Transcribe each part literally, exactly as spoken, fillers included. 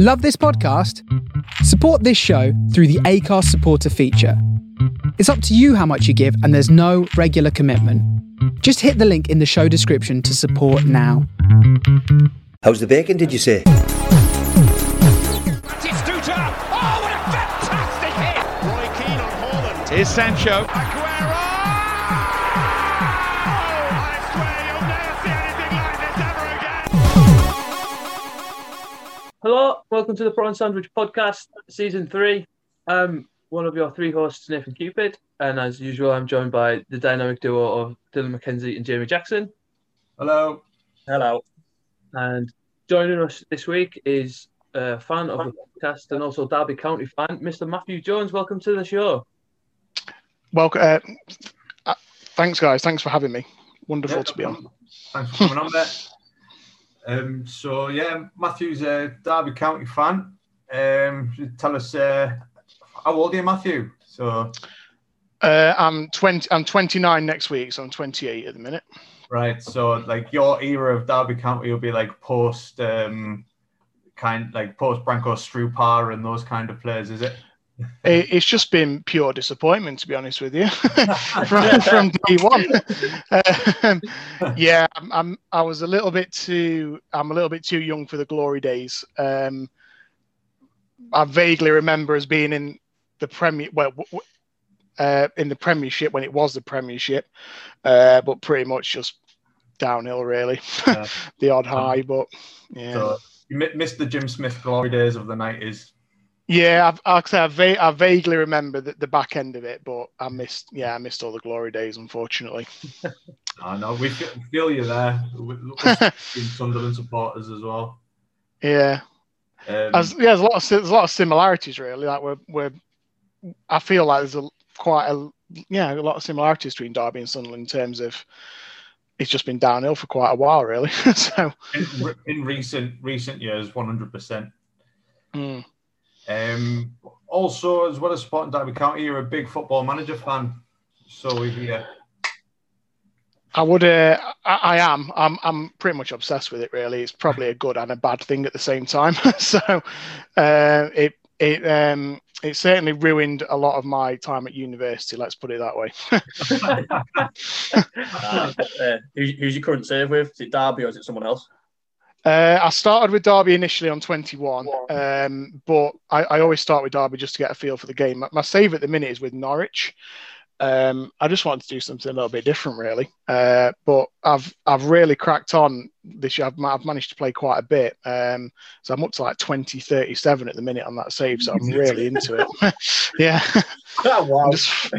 Love this podcast? Support this show through the Acast supporter feature. It's up to you how much you give and there's no regular commitment. Just hit the link in the show description to support now. How's the bacon, did you say? It's Strupa! Oh, what a fantastic hit! Roy Keane on Holland. Here's Sancho. Aguero! Oh, I swear you'll never see anything like this ever again! Hello, welcome to the Prawn Sandwich Podcast, Season three. Um, one of your three hosts, Nathan Cupid, and as usual, I'm joined by the dynamic duo of Dylan McKenzie and Jamie Jackson. Hello. Hello. And joining us this week is a fan of the podcast and also Derby County fan, Mister Matthew Jones. Welcome to the show. Welcome. Uh, uh, thanks, guys. Thanks for having me. Wonderful yeah, to be on. Thanks for coming on, mate. Um, so, yeah, Matthew's a Derby County fan. Um, tell us, uh, how old are you, Matthew? So, uh, I'm twenty. I'm twenty-nine next week, so I'm twenty-eight at the minute. Right, so like your era of Derby County will be like post, um, kind like post Branko Strupa and those kind of players, is it? it? It's just been pure disappointment, to be honest with you, from, from day one. um, yeah, I'm, I'm. I was a little bit too. I'm a little bit too young for the glory days. Um, I vaguely remember as being in the Premier. Well. W- w- Uh, in the Premiership when it was the Premiership, uh, but pretty much just downhill really. Yeah. The odd high, but yeah. So you missed the Jim Smith glory days of the nineties. Yeah, I've, I'll say I, va- I vaguely remember the, the back end of it, but I missed. Yeah, I missed all the glory days, unfortunately. I know, we feel you there. We're Sunderland supporters as well. Yeah, um, As, yeah. There's a lot of there's a lot of similarities really. Like we're we're. I feel like there's a quite a yeah a lot of similarities between Derby and Sunderland in terms of it's just been downhill for quite a while really. so in, in recent recent years, one hundred percent. Mm. Um, also, as well as supporting Derby County, you're a big Football Manager fan. So we hear. I would. Uh, I, I am. I'm. I'm pretty much obsessed with it. Really, it's probably a good and a bad thing at the same time. so uh, it. It. Um, It certainly ruined a lot of my time at university, let's put it that way. uh, uh, who's, who's your current save with? Is it Derby or is it someone else? Uh, I started with Derby initially on twenty-one, um, but I, I always start with Derby just to get a feel for the game. My, my save at the minute is with Norwich. Um, I just wanted to do something a little bit different, really. Uh, but I've I've really cracked on this year. I've, I've managed to play quite a bit. Um, so I'm up to like twenty thirty-seven at the minute on that save. So I'm really into it. yeah. Oh, wow. Just,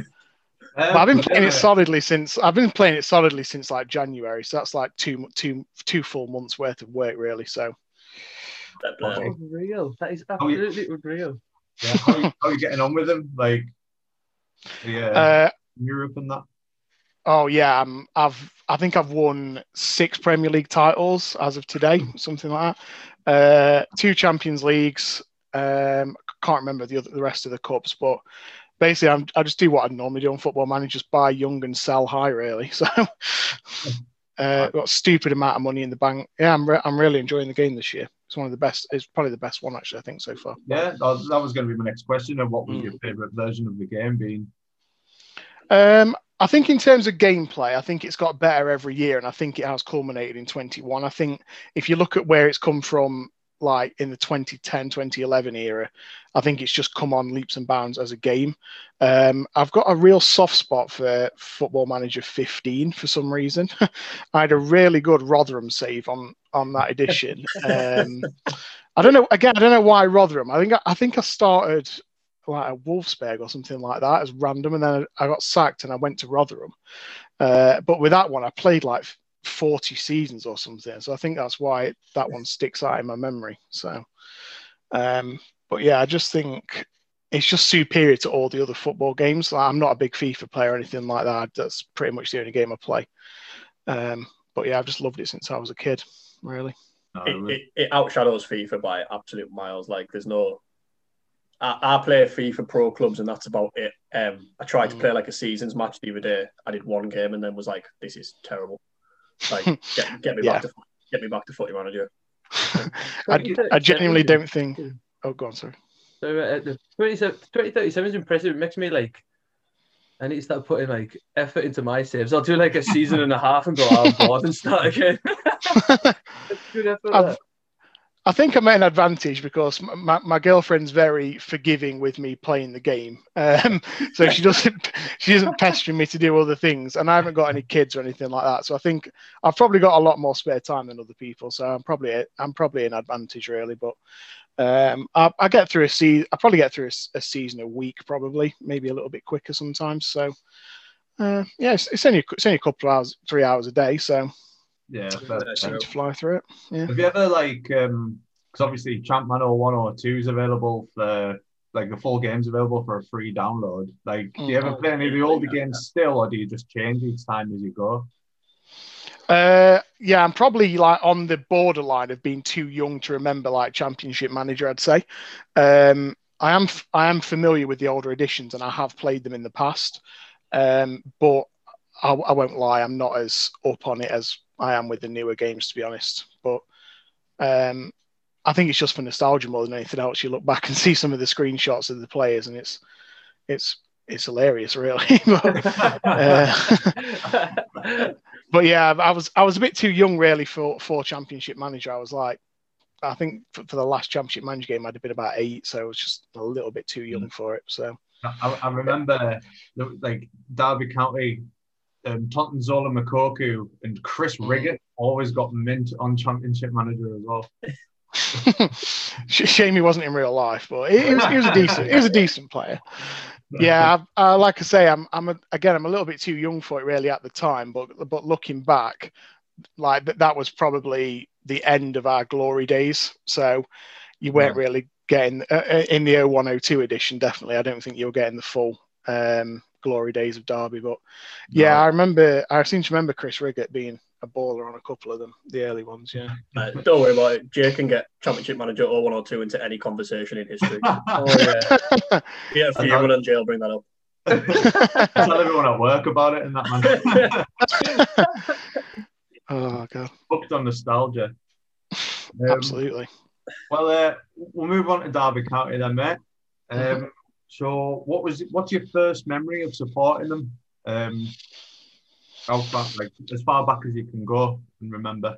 um, I've been playing it solidly since I've been playing it solidly since like January. So that's like two two two full months worth of work, really. So that's unreal. That is absolutely how you, unreal. Yeah, how, are you, how are you getting on with them? Like. Yeah, uh, Europe and that. Oh yeah, um, I've I think I've won six Premier League titles as of today, something like that. Uh, two Champions Leagues. Um, I can't remember the other, the rest of the cups, but basically, I'm, I just do what I normally do on Football Manager: buy young and sell high, really. So, uh, I've got a stupid amount of money in the bank. Yeah, I'm re- I'm really enjoying the game this year. It's one of the best. It's probably the best one actually, I think, so far. Yeah, that was, that was going to be my next question. And what was mm. your favourite version of the game being? Um, I think in terms of gameplay, I think it's got better every year, and I think it has culminated in twenty-one. I think if you look at where it's come from, like in the twenty ten, twenty eleven era, I think it's just come on leaps and bounds as a game. Um, I've got a real soft spot for Football Manager fifteen for some reason. I had a really good Rotherham save on on that edition. Um, I don't know. Again, I don't know why Rotherham. I think I think I started like at Wolfsburg or something like that as random, and then I got sacked and I went to Rotherham. Uh, but with that one, I played like forty seasons or something, so I think that's why it, that one sticks out in my memory. So, um, but yeah, I just think it's just superior to all the other football games. Like, I'm not a big FIFA player or anything like that. That's pretty much the only game I play. Um, but yeah, I've just loved it since I was a kid, really. It, it, it outshadows FIFA by absolute miles. Like, there's no. I, I play FIFA Pro Clubs, and that's about it. Um, I tried mm. to play like a seasons match the other day. I did one game and then was like, "This is terrible." Like, get, get me yeah. back to get me back to Footy Manager. I, I genuinely don't think. Oh, go on, sorry. So uh, the twenty thirty-seven is impressive. It makes me like, I need to start putting like effort into my saves. I'll do like a season and a half and go out on board and start again. Good effort. I've, I think I'm at an advantage because my, my girlfriend's very forgiving with me playing the game, um, so she doesn't she isn't pestering me to do other things, and I haven't got any kids or anything like that. So I think I've probably got a lot more spare time than other people. So I'm probably I'm probably an advantage really, but um, I, I get through a season. I probably get through a, a season a week, probably maybe a little bit quicker sometimes. So uh, yeah, it's, it's only it's only a couple of hours, three hours a day. So. Yeah, so to fly through it. Yeah. Have you ever like, um, because obviously Champman oh one oh two is available for like the full game's available for a free download. Like, do you ever play any of the older games still, or do you just change each time as you go? Uh, yeah, I'm probably like on the borderline of being too young to remember like Championship Manager, I'd say. Um, I am f- I am familiar with the older editions and I have played them in the past, um, but I, I won't lie, I'm not as up on it as I am with the newer games, to be honest. But um, I think it's just for nostalgia more than anything else. You look back and see some of the screenshots of the players, and it's it's it's hilarious, really. but, uh, but yeah, I was I was a bit too young, really, for for Championship Manager. I was like, I think for, for the last Championship Manager game, I'd have been about eight, so I was just a little bit too young for it. So I, I remember like Derby County. Um, Tonton Zola Makoku and Chris Riggott always got mint on Championship Manager as well. Shame he wasn't in real life, but he, he, was, he was a decent, he was a decent player. Yeah, I, I, like I say, I'm, I'm a, again, I'm a little bit too young for it really at the time, but but looking back, like that, that was probably the end of our glory days. So you weren't yeah. really getting uh, in the oh one oh two edition. Definitely, I don't think you were getting the full. Um, glory days of Derby, but yeah, no. I remember. I seem to remember Chris Riggott being a baller on a couple of them, the early ones. Yeah, uh, don't worry about it. Jay can get Championship Manager or one or two into any conversation in history. Oh yeah, yeah. If you run in jail, bring that up. Tell everyone at work about it in that manner. Oh god, hooked on nostalgia. Um, Absolutely. Well, uh, we'll move on to Derby County then, mate. Um, mm-hmm. So, what was what's your first memory of supporting them? Um, how far, like as far back as you can go and remember.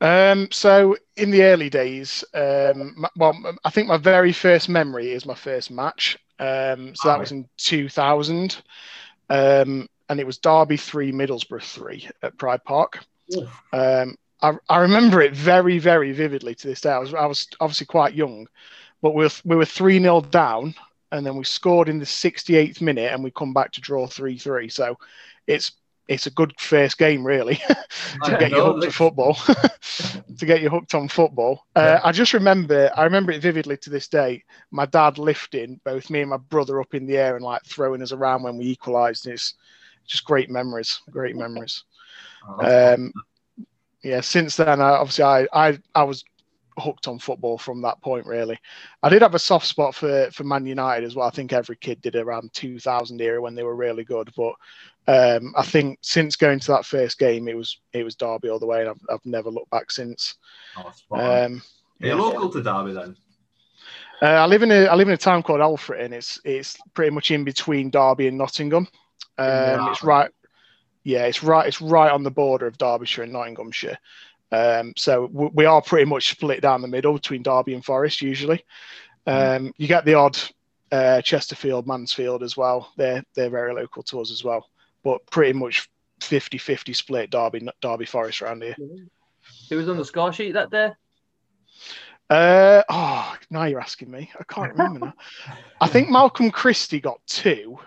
Um, so, in the early days, um, my, well, I think my very first memory is my first match. Um, so that was in two thousand, um, and it was Derby three, Middlesbrough three at Pride Park. Um, I, I remember it very, very vividly to this day. I was I was obviously quite young, but we were we were three nil down. And then we scored in the sixty-eighth minute, and we come back to draw three three. So, it's it's a good first game, really, to get you hooked to football. to get you hooked on football. Uh, yeah. I just remember, I remember it vividly to this day. My dad lifting both me and my brother up in the air and like throwing us around when we equalised. It's just great memories, great memories. Oh, um, yeah. Since then, I, obviously, I I I was. hooked on football from that point, really. I did have a soft spot for for Man United as well. I think every kid did around two thousand era when they were really good. But um, I think since going to that first game, it was it was Derby all the way, and I've, I've never looked back since. Oh, that's fine. Um, Are you yeah. local to Derby then? Uh, I live in a I live in a town called Alfreton, and it's it's pretty much in between Derby and Nottingham. Um, yeah. It's right, yeah, it's right, it's right on the border of Derbyshire and Nottinghamshire. Um, so w- we are pretty much split down the middle between Derby and Forest usually. Um, mm. You get the odd uh, Chesterfield, Mansfield as well. They're they're very local to us as well. But pretty much fifty-fifty split Derby Derby Forest around here. Who was on the score sheet that day? Uh, oh, now you're asking me. I can't remember now. I think Malcolm Christie got two.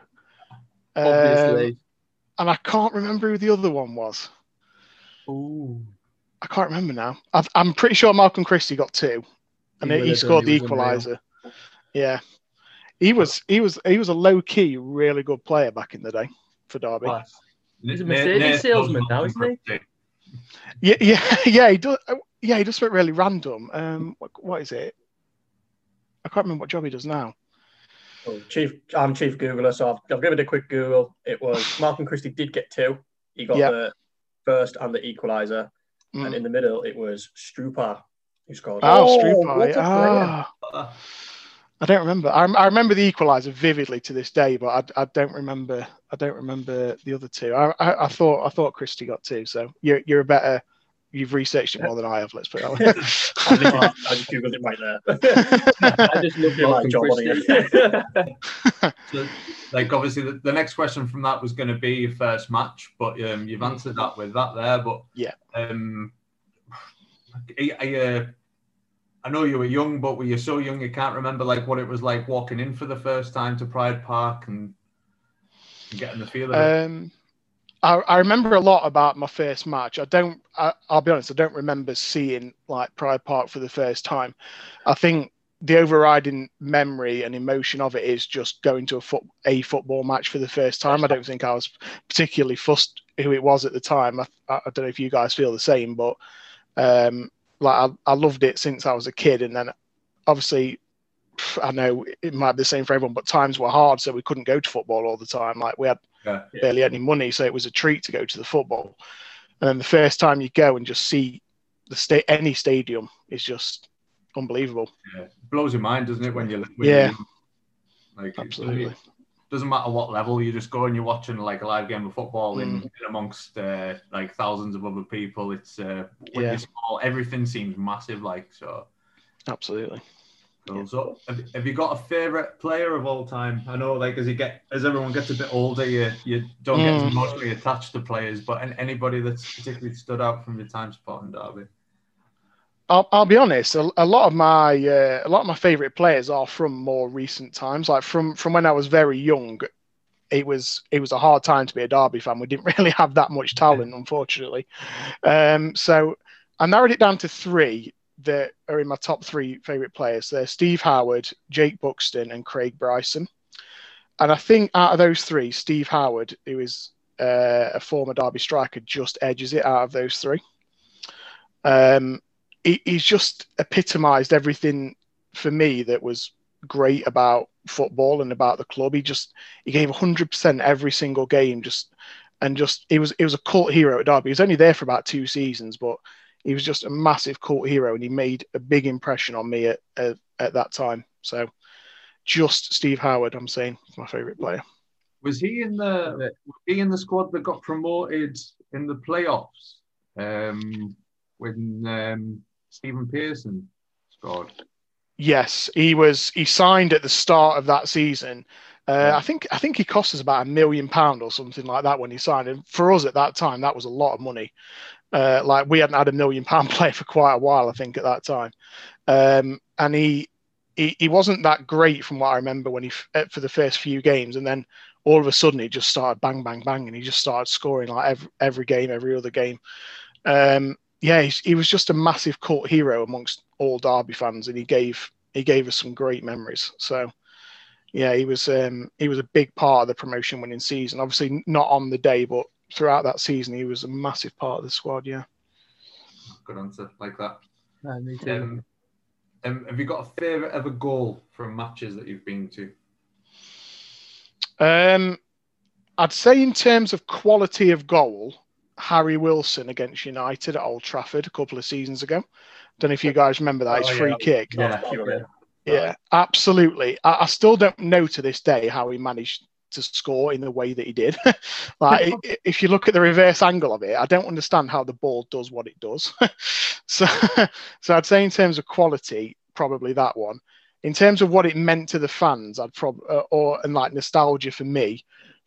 Obviously. Um, and I can't remember who the other one was. Ooh. I can't remember now. I've, I'm pretty sure Malcolm Christie got two, and he, he scored the equaliser. Yeah, he was he was he was a low key, really good player back in the day for Derby. Wow. He's a Mercedes salesman now, isn't he? Yeah, yeah, yeah. He does. Yeah, he does look really random. Um, what, what is it? I can't remember what job he does now. Well, chief, I'm chief Googler, so I've, I've given it a quick Google. It was Malcolm Christie did get two. He got yep. the first and the equaliser. And in the middle, it was Strupa, He scored. Oh, Strupa. Oh, ah. I don't remember. I, I remember the equaliser vividly to this day, but I, I don't remember. I don't remember the other two. I, I, I thought I thought Christie got two. So you're you're a better. You've researched it more than I have. Let's put it that way. I, I just googled it right there. I just looked like John Christie. So, like obviously, the, the next question from that was going to be your first match, but um, you've answered that with that there. But yeah. Um, I, I, uh, I know you were young, but were you so young you can't remember like what it was like walking in for the first time to Pride Park and getting the feel of it? Um, I, I remember a lot about my first match. I don't. I, I'll be honest. I don't remember seeing like Pride Park for the first time. I think the overriding memory and emotion of it is just going to a, foot, a football match for the first time. I don't think I was particularly fussed who it was at the time. I, I don't know if you guys feel the same, but. Um, like I, I loved it since I was a kid, and then obviously I know it might be the same for everyone, but times were hard, so we couldn't go to football all the time. Like we had yeah, yeah. barely any money, so it was a treat to go to the football. And then the first time you go and just see the sta- any stadium is just unbelievable. Yeah. It blows your mind, doesn't it? When you when yeah, you're, like absolutely. It doesn't matter what level, you just go and you're watching like a live game of football mm. in, in amongst uh, like thousands of other people. It's uh, when yeah. you're small, everything seems massive. Like so, absolutely. Cool. Yeah. So, have, have you got a favourite player of all time? I know, like as you get as everyone gets a bit older, you you don't mm. get emotionally attached to players, but anybody that's particularly stood out from your time supporting Derby. I'll, I'll be honest. A, a lot of my uh, a lot of my favourite players are from more recent times. Like from, from when I was very young, it was it was a hard time to be a Derby fan. We didn't really have that much talent, unfortunately. Um, so I narrowed it down to three that are in my top three favourite players. They're Steve Howard, Jake Buxton, and Craig Bryson. And I think out of those three, Steve Howard, who is uh, a former Derby striker, just edges it out of those three. Um. He's just epitomised everything for me that was great about football and about the club. He just he gave one hundred percent every single game. Just and just he was he was a cult hero at Derby. He was only there for about two seasons, but he was just a massive cult hero, and he made a big impression on me at at, at that time. So, just Steve Howard, I'm saying, is my favourite player. Was he in the was he in the squad that got promoted in the playoffs um, when? Um... Stephen Pearson scored. Yes, he was. He signed at the start of that season. Uh, yeah. I think I think he cost us about a million pound or something like that when he signed. And for us at that time, that was a lot of money. Uh, like we hadn't had a million pound player for quite a while, I think, at that time. Um, and he, he he wasn't that great from what I remember when he for the first few games, and then all of a sudden he just started bang bang bang, and he just started scoring like every every game, every other game. Um, Yeah, he, he was just a massive cult hero amongst all Derby fans, and he gave he gave us some great memories. So, yeah, he was um, he was a big part of the promotion-winning season. Obviously, not on the day, but throughout that season, he was a massive part of the squad. Yeah, good answer, like that. Yeah, me too. Um, um, have you got a favourite ever goal from matches that you've been to? Um, I'd say in terms of quality of goal, Harry Wilson against United at Old Trafford a couple of seasons ago. Don't know if you guys remember that. It's oh, free yeah. kick. Yeah, yeah. yeah absolutely. I, I still don't know to this day how he managed to score in the way that he did. Like, it, if you look at the reverse angle of it, I don't understand how the ball does what it does. so, so I'd say in terms of quality, probably that one. In terms of what it meant to the fans, I'd probably uh, or and like nostalgia for me.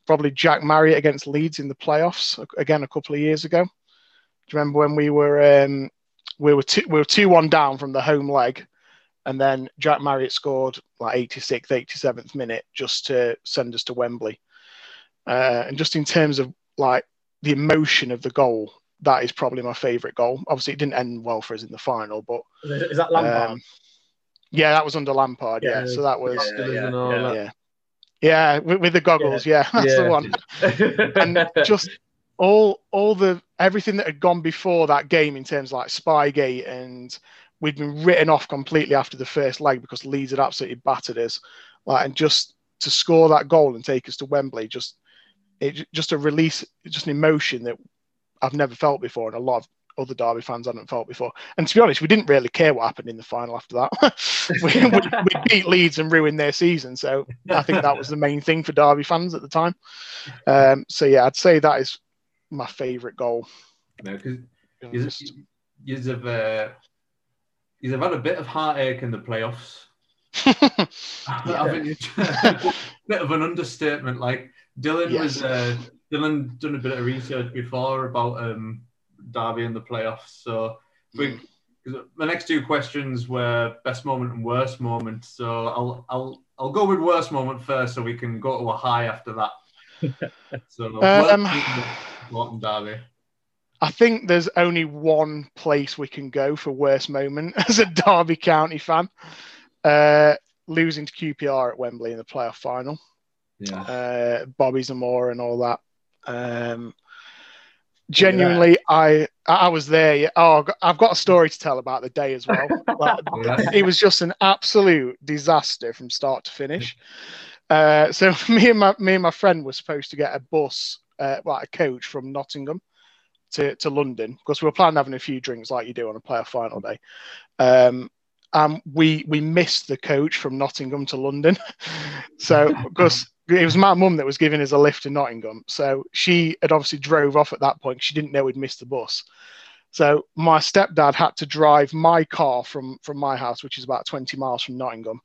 Probably Jack Marriott against Leeds in the playoffs again a couple of years ago. Do you remember when we were um, we were two, we were two one down from the home leg, and then Jack Marriott scored like eighty-sixth, eighty-seventh minute just to send us to Wembley. Uh, and just in terms of like the emotion of the goal, that is probably my favourite goal. Obviously, it didn't end well for us in the final, but is that Lampard? Um, yeah, that was under Lampard. Yeah, yeah so that was yeah. yeah, yeah, yeah. yeah. Yeah, with, with the goggles. Yeah, yeah that's yeah. the one. And just all, all the everything that had gone before that game in terms of like Spygate, and we'd been written off completely after the first leg because Leeds had absolutely battered us. Like, and just to score that goal and take us to Wembley, just it, just a release, just an emotion that I've never felt before, and a lot of other Derby fans hadn't felt before. And to be honest, we didn't really care what happened in the final after that. we, we beat Leeds and ruined their season. So I think that was the main thing for Derby fans at the time. Um, so, yeah, I'd say that is my favourite goal. No, because you've have, uh, have had a bit of heartache in the playoffs. A bit of an understatement. Like Dylan yes. was uh, Dylan done a bit of research before about um, Derby and the playoffs. So we, mm. the next two questions were best moment and worst moment. So I'll I'll I'll go with worst moment first, so we can go to a high after that. So um, worst Derby. I think there's only one place we can go for worst moment as a Derby County fan. Uh, losing to Q P R at Wembley in the playoff final. Yeah. Uh, Bobby Zamora and all that. Um, genuinely, yeah. I I was there. Oh, I've got a story to tell about the day as well. Like, yeah. It was just an absolute disaster from start to finish. Uh, so me and my me and my friend were supposed to get a bus, uh, like a coach from Nottingham to to London, because we were planning on having a few drinks like you do on a playoff final day. Um, Um, we we missed the coach from Nottingham to London. So, because it was my mum that was giving us a lift to Nottingham. So she had obviously drove off at that point. She didn't know we'd missed the bus. So my stepdad had to drive my car from, from my house, which is about twenty miles from Nottingham,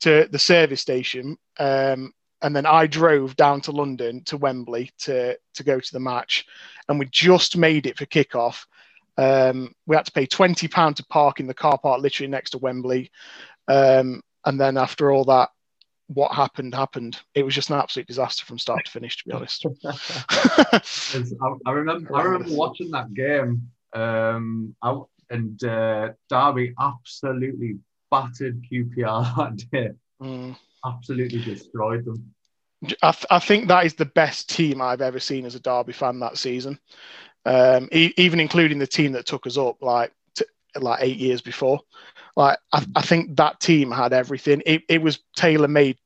to the service station. Um, and then I drove down to London to Wembley to, to go to the match. And we just made it for kickoff. Um, we had to pay twenty pounds to park in the car park literally next to Wembley. Um, and then after all that, what happened, happened. It was just an absolute disaster from start to finish, to be honest. I, I, remember, I remember watching that game um, I, and uh, Derby absolutely battered Q P R that day. Mm. Absolutely destroyed them. I, th- I think that is the best team I've ever seen as a Derby fan that season. Um, e- even including the team that took us up like t- like eight years before. Like I, I think that team had everything. It, it was tailor-made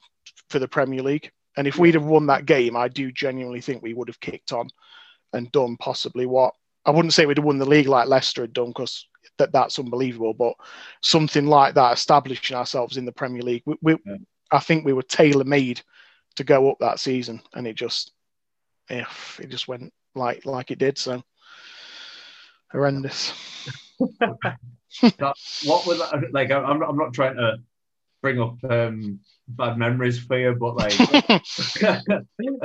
for the Premier League. And if we'd have won that game, I do genuinely think we would have kicked on and done possibly what... I wouldn't say we'd have won the league like Leicester had done, because that, that's unbelievable, but something like that, establishing ourselves in the Premier League. We, we, yeah. I think we were tailor-made to go up that season, and it just, yeah, it just went... like like it did, so horrendous. That, what was that, like I'm, I'm not trying to bring up um, bad memories for you, but like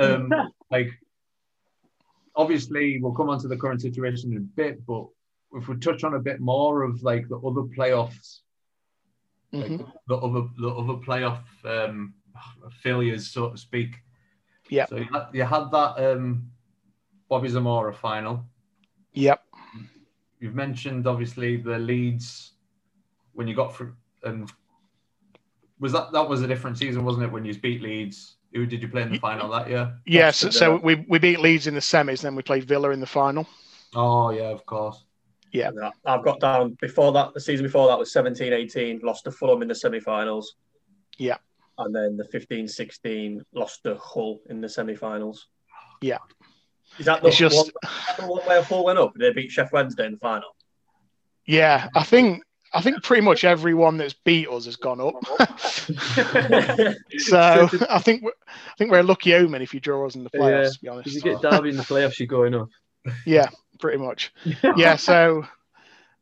um, like obviously we'll come on to the current situation in a bit, but if we touch on a bit more of like the other playoffs, mm-hmm. like the other the other playoff um, failures, so to speak. Yeah. So you had, you had that um Bobby Zamora final. Yep. You've mentioned obviously the Leeds when you got from. Um, was that that was a different season, wasn't it? When you beat Leeds, who did you play in the final that year? Yes, yeah, so, so we we beat Leeds in the semis, then we played Villa in the final. Oh yeah, of course. Yeah, I've got down before that. The season before that was seventeen eighteen, lost to Fulham in the semi-finals. Yeah. And then the fifteen sixteen lost to Hull in the semi-finals. Yeah. Is that the it's just... one, one where Hull went up? Did they beat Sheffield Wednesday in the final? Yeah, I think I think pretty much everyone that's beat us has gone up. So I think we're, I think we're a lucky omen if you draw us in the playoffs. Yeah. To be honest, if you get Derby in the playoffs, you're going up. Yeah, pretty much. Yeah, so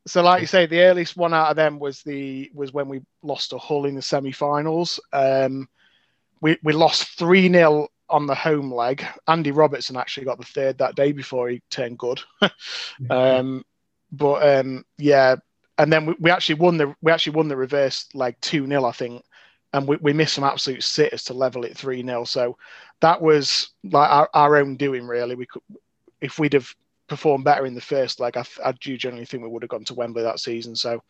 so like you say, the earliest one out of them was the was when we lost to Hull in the semi-finals. Um, we we lost three nil. On the home leg. Andy Robertson actually got the third that day before he turned good. um, but um, yeah, and then we, we actually won the we actually won the reverse leg two nil, I think, and we, we missed some absolute sitters to level it three nil. So that was like our, our own doing, really. We could, if we'd have performed better in the first leg, I, I do generally think we would have gone to Wembley that season. So,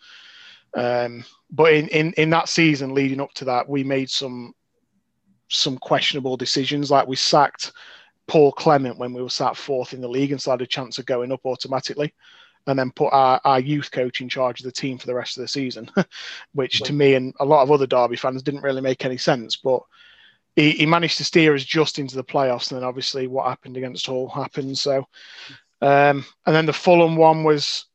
um, but in, in in that season leading up to that, we made some. some questionable decisions. Like we sacked Paul Clement when we were sat fourth in the league and still had a chance of going up automatically, and then put our, our youth coach in charge of the team for the rest of the season, which to me and a lot of other Derby fans didn't really make any sense, but he, he managed to steer us just into the playoffs. And then obviously what happened against Hull happened. So um, and then the Fulham one was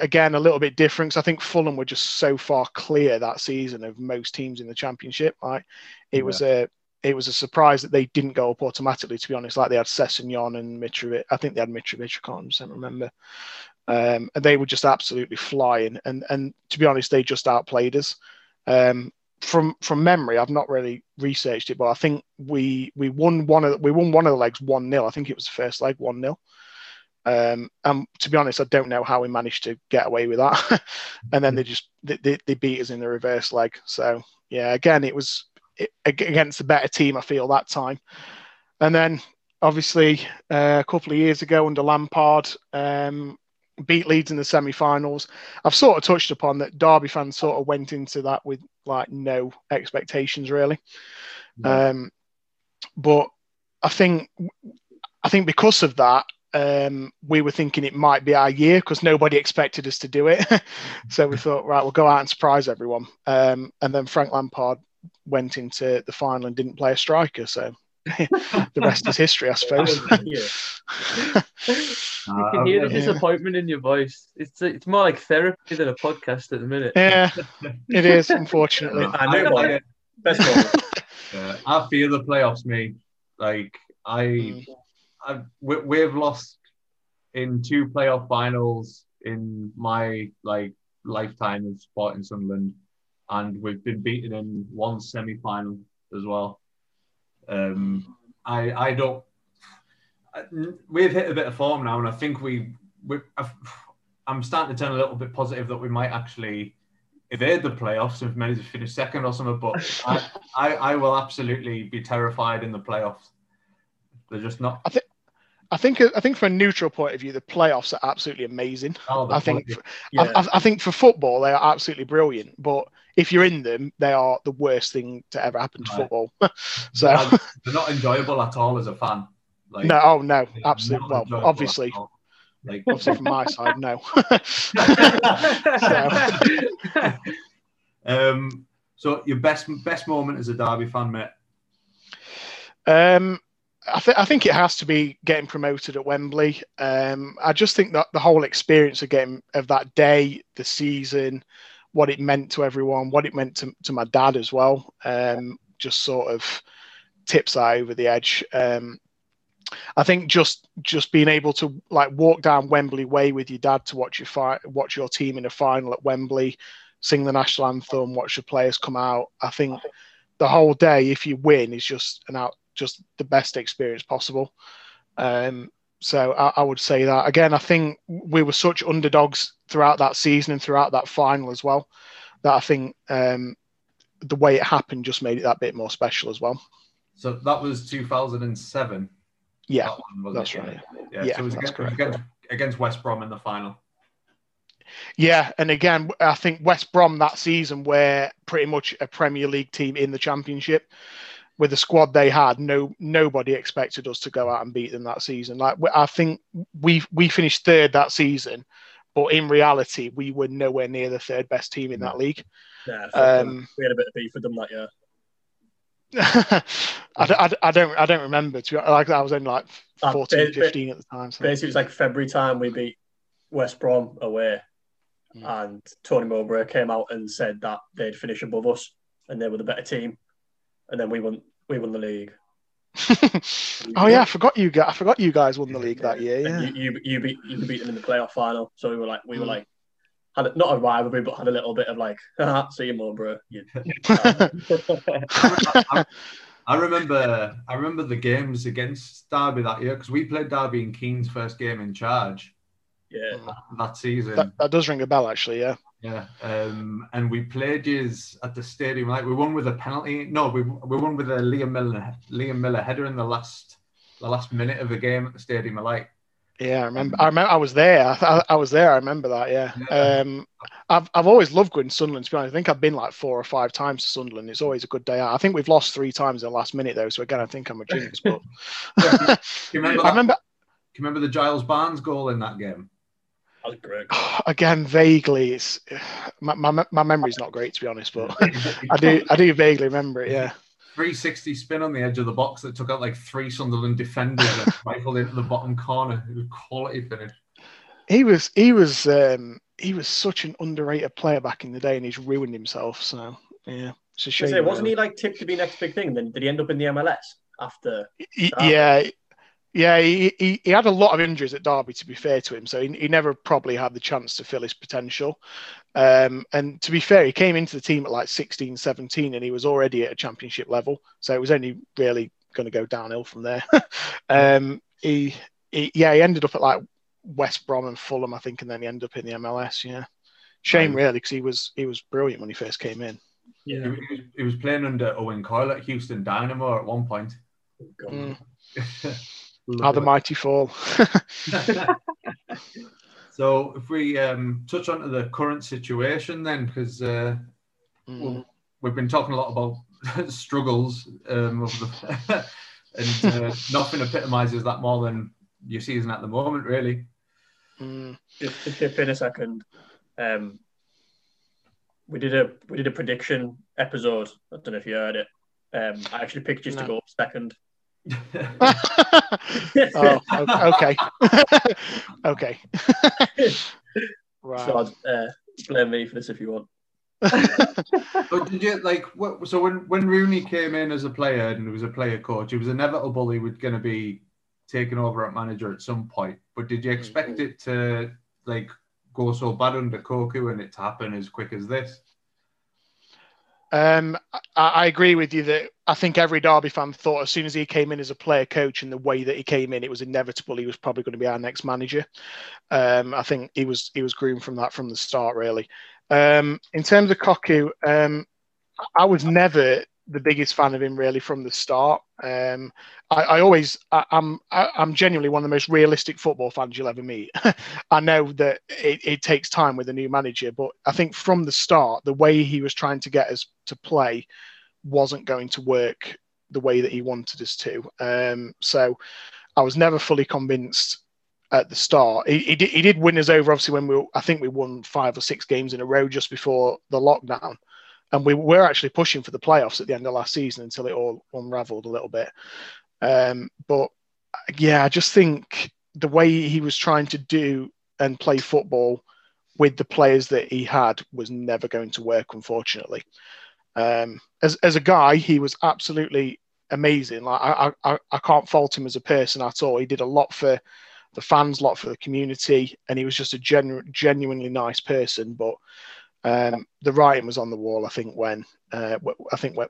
again, a little bit different, because I think Fulham were just so far clear that season of most teams in the Championship. Like, it yeah. was a it was a surprise that they didn't go up automatically, to be honest. Like, they had Sessegnon and Mitrovic. I think they had Mitrovic, I can't remember. Um, and they were just absolutely flying. And and to be honest, they just outplayed us. Um, from from memory, I've not really researched it, but I think we we won one of the, we won one of the legs one nil. I think it was the first leg one nil. Um, and to be honest, I don't know how we managed to get away with that. And then they just they, they, they beat us in the reverse leg. So yeah, again, it was it, against a better team, I feel, that time. And then obviously uh, a couple of years ago under Lampard, um, beat Leeds in the semi-finals. I've sort of touched upon that. Derby fans sort of went into that with like no expectations really. Mm. Um, but I think I think because of that. Um, we were thinking it might be our year because nobody expected us to do it. So we thought, right, we'll go out and surprise everyone. Um, and then Frank Lampard went into the final and didn't play a striker. So the rest is history, I suppose. You can hear the disappointment in your voice. It's it's more like therapy than a podcast at the minute. Yeah, it is, unfortunately. I know what it is. uh, I feel the playoffs, mate. Like, I... Mm. I've, we've lost in two playoff finals in my like lifetime of supporting Sunderland, and we've been beaten in one semi-final as well. Um, I I don't. I, we've hit a bit of form now, and I think we we I've, I'm starting to turn a little bit positive that we might actually evade the playoffs and manage to finish second or something. But I, I I will absolutely be terrified in the playoffs. They're just not. I think. I think I think from a neutral point of view, the playoffs are absolutely amazing. Oh, I think for, yeah. I, I think for football, they are absolutely brilliant. But if you're in them, they are the worst thing to ever happen to right. football. So yeah, they're not enjoyable at all as a fan. Like, no, oh no, absolutely. Well, obviously, like obviously from my side, no. so. Um, so your best best moment as a Derby fan, mate? Um. I, th- I think it has to be getting promoted at Wembley. Um, I just think that the whole experience of getting, of that day, the season, what it meant to everyone, what it meant to, to my dad as well, um, just sort of tips that over the edge. Um, I think just just being able to like walk down Wembley Way with your dad to watch your fi- watch your team in a final at Wembley, sing the national anthem, watch the players come out. I think the whole day, if you win, is just an out. just the best experience possible. Um, so I, I would say that. Again, I think we were such underdogs throughout that season and throughout that final as well, that I think um, the way it happened just made it that bit more special as well. So that was two thousand seven? Yeah, that one, that's it? right. Yeah, yeah, so it was against, against, against West Brom in the final. Yeah, and again, I think West Brom that season were pretty much a Premier League team in the Championship. With the squad they had, no nobody expected us to go out and beat them that season. Like I think we we finished third that season, but in reality, we were nowhere near the third best team in that league. Yeah, um, we had a bit of beef with them that year. I, I, I don't I don't remember. To be honest, like I was only like fourteen, fifteen at the time. So. Basically, it was like February time we beat West Brom away, mm. and Tony Mowbray came out and said that they'd finish above us and they were the better team, and then we won. We won the league. oh yeah, I forgot you guys. I forgot you guys won the league that year. Yeah, you, you you beat you beat them in the playoff final. So we were like we were like had a, not a rivalry, but had a little bit of like see you more, bro. Yeah. I, I remember I remember the games against Derby that year because we played Derby in Keane's first game in charge. Yeah, that, that season. That, that does ring a bell, actually. Yeah. Yeah, um, and we played yous at the stadium. Like we won with a penalty. No, we we won with a Liam Miller Liam Miller header in the last the last minute of the game at the stadium. Alike. Yeah, I remember. I remember. I was there. I, I was there. I remember that. Yeah. yeah. Um, I've I've always loved going to Sunderland. To be honest, I think I've been like four or five times to Sunderland. It's always a good day out. I think we've lost three times in the last minute though. So again, I think I'm a jinx. But yeah, you remember I remember. Do you remember the Giles Barnes goal in that game? That was great. Again, vaguely, it's my my, my memory's not great to be honest, but I do I do vaguely remember it. Yeah, three sixty spin on the edge of the box that took out like three Sunderland defenders and rifled into the bottom corner. It was quality finish. He was he was um, he was such an underrated player back in the day, and he's ruined himself. So yeah, it's a shame. Say, wasn't he like tipped to be next big thing? Then did he end up in the M L S after? He, yeah, yeah. He, he he had a lot of injuries at Derby. To be fair to him, so he, he never probably had the chance to fill his potential. Um, and to be fair, he came into the team at like sixteen, seventeen, and he was already at a championship level. So it was only really going to go downhill from there. um, he, he yeah, he ended up at like West Brom and Fulham, I think, and then he ended up in the M L S. Yeah, shame um, really, because he was he was brilliant when he first came in. Yeah, he was, he was playing under Owen Coyle at Houston Dynamo at one point. Mm. How the mighty fall. So if we um, touch on to the current situation then, because uh, mm. well, we've been talking a lot about struggles, um, of the and uh, nothing epitomises that more than your season at the moment, really. Mm. Just to dip in a second, um, we did a we did a prediction episode. I don't know if you heard it. Um, I actually picked just no. to go up second. Oh, okay. Okay. Right. So uh, blame me for this if you want. But did you like what, so when when Rooney came in as a player and was a player coach, it was inevitable he was going to be taken over at manager at some point. But did you expect it to like go so bad under Koku and it to happen as quick as this? Um, I, I agree with you that I think every Derby fan thought as soon as he came in as a player coach and the way that he came in, it was inevitable he was probably going to be our next manager. Um, I think he was he was groomed from that from the start, really. Um, in terms of Koku, um, I was never the biggest fan of him really from the start. Um, I, I always, I, I'm, I, I'm genuinely one of the most realistic football fans you'll ever meet. I know that it, it takes time with a new manager, but I think from the start, the way he was trying to get us to play wasn't going to work the way that he wanted us to. Um, so I was never fully convinced at the start. He, he, did, he did win us over, obviously, when we were, I think we won five or six games in a row just before the lockdown. And we were actually pushing for the playoffs at the end of last season until it all unravelled a little bit. Um, but, yeah, I just think the way he was trying to do and play football with the players that he had was never going to work, unfortunately. Um, as as a guy, he was absolutely amazing. Like I, I, I can't fault him as a person at all. He did a lot for the fans, a lot for the community, and he was just a genu- genuinely nice person. But Um, the writing was on the wall, I think, when uh, I think when,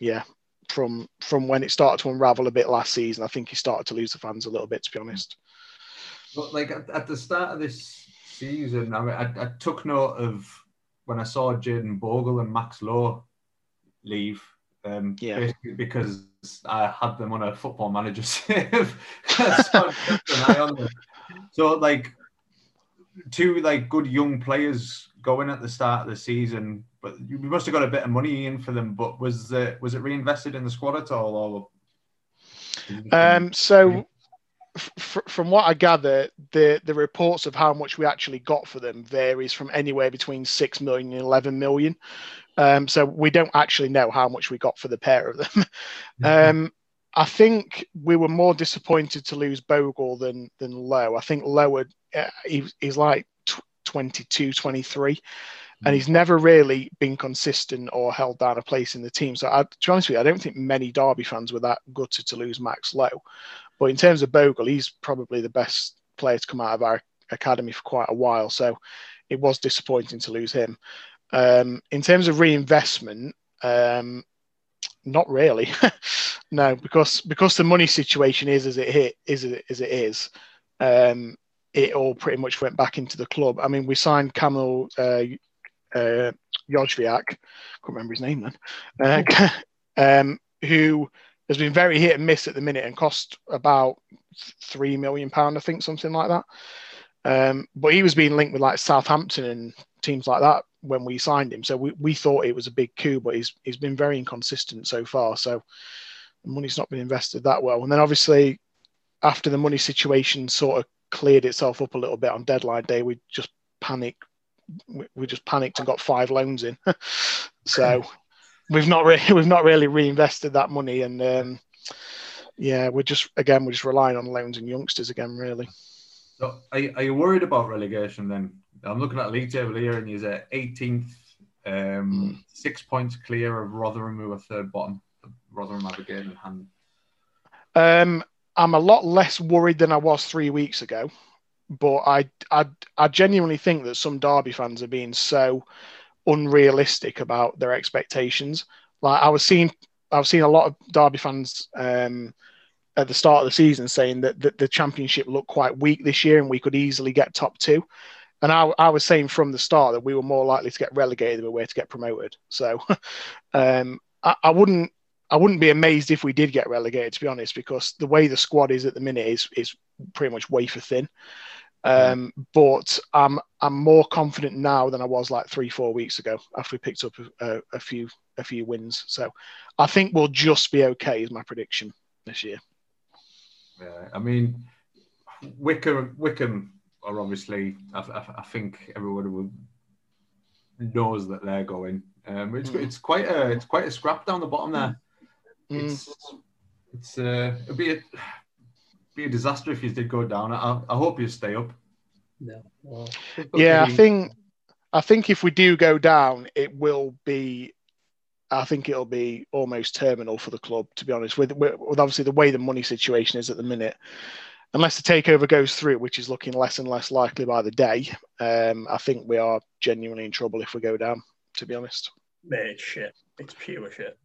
yeah, from from when it started to unravel a bit last season, I think he started to lose the fans a little bit, to be honest. But like at, at the start of this season, I mean, I, I took note of when I saw Jaden Bogle and Max Lowe leave, um, yeah, basically because I had them on a Football Manager save. So, so like. Two like good young players going at the start of the season, but you must have got a bit of money in for them. But was uh, was it reinvested in the squad at all? Or um, so, f- from what I gather, the the reports of how much we actually got for them varies from anywhere between six million and eleven million. Um, so we don't actually know how much we got for the pair of them. um, I think we were more disappointed to lose Bogle than than Lowe. I think Lowe, uh, he, he's like twenty-two, twenty-three, mm-hmm. and he's never really been consistent or held down a place in the team. So I, to be honest with you, I don't think many Derby fans were that gutted to lose Max Lowe. But in terms of Bogle, he's probably the best player to come out of our academy for quite a while. So it was disappointing to lose him. Um, in terms of reinvestment, um, not really. No, because because the money situation is as it hit, is as it is. Um, it all pretty much went back into the club. I mean, we signed Kamil uh, uh, Jozviak, can't remember his name then, uh, um, who has been very hit and miss at the minute and cost about three million pound, I think, something like that. Um, but he was being linked with like Southampton and teams like that when we signed him. So we, we thought it was a big coup, but he's he's been very inconsistent so far. So money's not been invested that well. And then obviously after the money situation sort of cleared itself up a little bit on deadline day, we just panicked. We just panicked and got five loans in. So we've not really, we've not really reinvested that money. And um, yeah, we're just, again, we're just relying on loans and youngsters again, really. So are, are you worried about relegation then? I'm looking at league table here, and he's at eighteenth, um, six points clear of Rotherham, who are third bottom. Rotherham have a game in hand. Um, I'm a lot less worried than I was three weeks ago, but I, I, I genuinely think that some Derby fans are being so unrealistic about their expectations. Like I was seeing, I've seen a lot of Derby fans um, at the start of the season saying that, that the Championship looked quite weak this year and we could easily get top two. And I, I was saying from the start that we were more likely to get relegated than we were to get promoted. So um, I, I wouldn't I wouldn't be amazed if we did get relegated, to be honest, because the way the squad is at the minute is is pretty much wafer thin. Um, mm. But I'm I'm more confident now than I was like three four weeks ago after we picked up a, a few a few wins. So I think we'll just be okay, is my prediction this year. Yeah, I mean Wickham Wickham. Or obviously, I, I, I think everybody will knows that they're going. Um, it's mm. it's quite a it's quite a scrap down the bottom there. Mm. It's it's uh, it'd be a be a disaster if you did go down. I, I hope you stay up. No. Well, yeah, I think I think if we do go down, it will be. I think it'll be almost terminal for the club. To be honest, with with obviously the way the money situation is at the minute. Unless the takeover goes through, which is looking less and less likely by the day, um, I think we are genuinely in trouble if we go down, to be honest. Mate, it's shit. It's pure shit.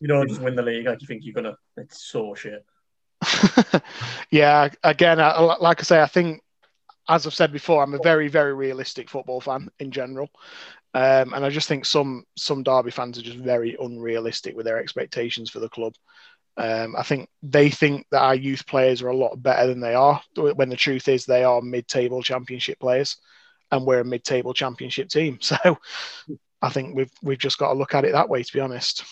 You don't just win the league like you think you're going to. It's so shit. Yeah, again, I, like I say, I think, as I've said before, I'm a very, very realistic football fan in general. Um, and I just think some some Derby fans are just very unrealistic with their expectations for the club. Um, I think they think that our youth players are a lot better than they are, when the truth is they are mid-table Championship players and we're a mid-table Championship team. So I think we've we've just got to look at it that way, to be honest.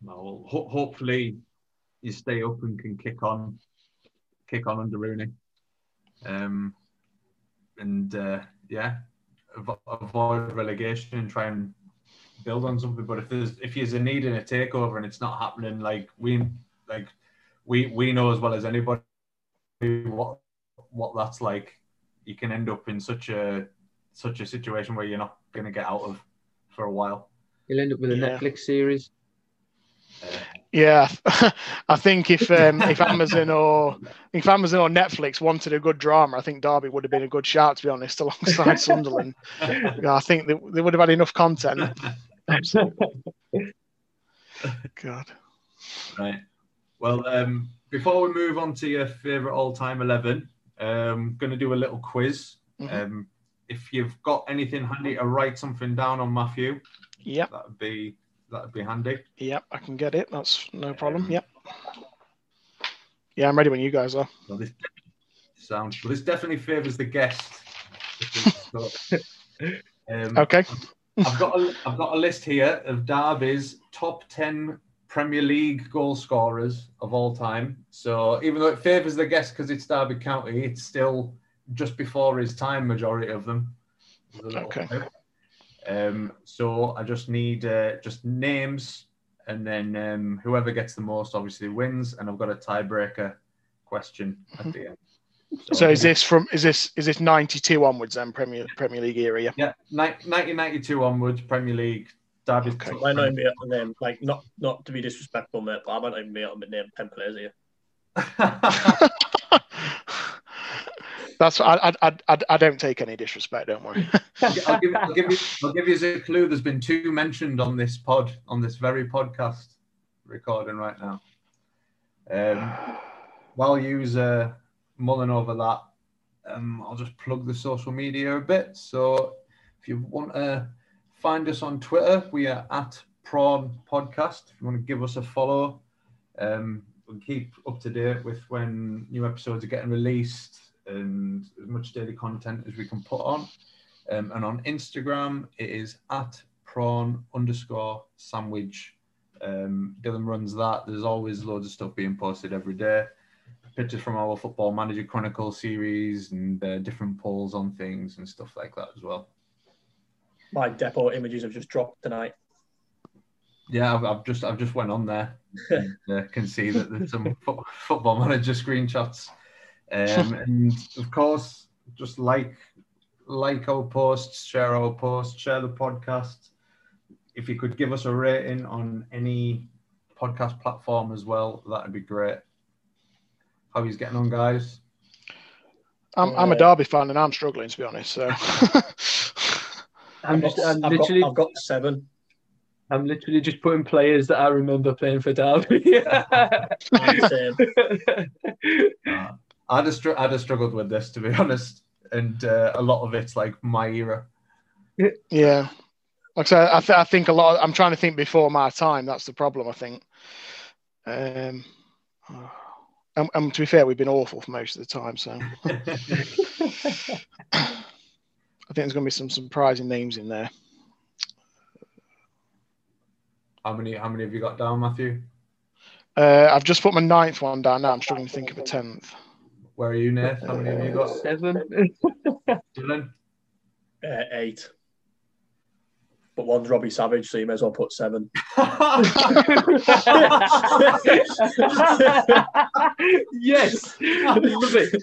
Well, ho- hopefully you stay up and can kick on kick on under Rooney. Um, and, uh, yeah, avoid relegation and try and build on something, but if there's if there's a need in a takeover and it's not happening, like we like we we know as well as anybody what what that's like. You can end up in such a such a situation where you're not going to get out of for a while. You'll end up with a yeah. Netflix series. Uh, yeah, I think if um, if Amazon or if Amazon or Netflix wanted a good drama, I think Derby would have been a good shout, to be honest, alongside Sunderland. Yeah, I think they, they would have had enough content. God. Right. Well, um, before we move on to your favourite all-time eleven, I'm um, going to do a little quiz. Mm-hmm. Um, if you've got anything handy to write something down on, Matthew, yeah, that would be that would be handy. Yep, I can get it. That's no problem. Um, yep. Yeah, I'm ready when you guys are. Well, this sounds. Well, this definitely favours the guest. um, okay. I've got a, I've got a list here of Derby's top ten Premier League goal scorers of all time. So even though it favours the guest because it's Derby County, it's still just before his time, majority of them. Okay. Um, so I just need uh, just names, and then um, whoever gets the most obviously wins. And I've got a tiebreaker question mm-hmm. at the end. So, so is this from is this is this ninety-two onwards then Premier Premier League era? Yeah, yeah, nineteen ninety-two onwards Premier League. Derby. Okay. I might not even be able to name, like not not to be disrespectful, mate, but I might not even be able to name ten players here. That's I I I I don't take any disrespect. Don't worry. I'll give I'll give you I'll give you a clue. There's been two mentioned on this pod on this very podcast recording right now. Um, while you uh. mulling over that, um, I'll just plug the social media a bit. So if you want to find us on Twitter, we are at Prawn Podcast. If you want to give us a follow, um, we'll keep up to date with when new episodes are getting released and as much daily content as we can put on. Um, and on Instagram, it is at Prawn underscore sandwich. Um, Dylan runs that. There's always loads of stuff being posted every day. Pictures from our Football Manager Chronicle series and uh, different polls on things and stuff like that as well. My depot images have just dropped tonight. Yeah, I've, I've just I've just went on there. And, uh, can see that there's some fo- Football Manager screenshots, um, and of course, just like like our posts, share our posts, share the podcast. If you could give us a rating on any podcast platform as well, that would be great. How he's getting on, guys? I'm I'm a Derby fan and I'm struggling, to be honest. So I'm just I'm I've literally got, I've got seven. I'm literally just putting players that I remember playing for Derby. uh, I'd have str- I'd have struggled with this, to be honest, and uh, a lot of it's like my era. Yeah, like I, I, th- I think a lot. Of, I'm trying to think before my time. That's the problem, I think. Um, and, and to be fair, we've been awful for most of the time. So I think there's going to be some surprising names in there. How many How many have you got down, Matthew? Uh, I've just put my ninth one down now. I'm struggling to think of a tenth. Where are you, Nath? How many uh, have you got? Seven. Dylan? Uh, eight. But one's Robbie Savage, so you may as well put seven. Yes! I love it.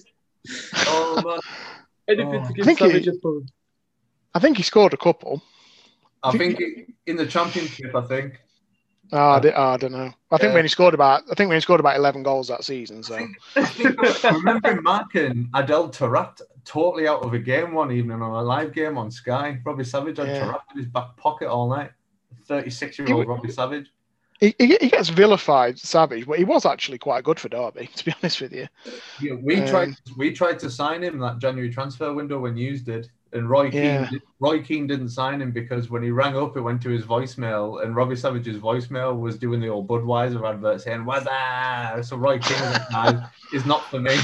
Oh, man. Anything oh. to give Savage he, a phone. I think he scored a couple. I think in the Championship, I think. Oh, I, did, oh, I don't know. I think yeah. when he scored about, I think when he scored about eleven goals that season. So I, think, I, think I remember marking Adel Taarabt totally out of a game one evening on a live game on Sky. Robbie Savage had yeah. Taarabt in his back pocket all night. thirty-six-year-old Robbie Savage. He, he, he gets vilified, Savage, but he was actually quite good for Derby, to be honest with you. Yeah, we um, tried. We tried to sign him that January transfer window when you did. And Roy Keane, yeah. Roy Keane didn't sign him because when he rang up, it went to his voicemail, and Robbie Savage's voicemail was doing the old Budweiser advert saying "Wazza." So Roy Keane was like, no, is not for me.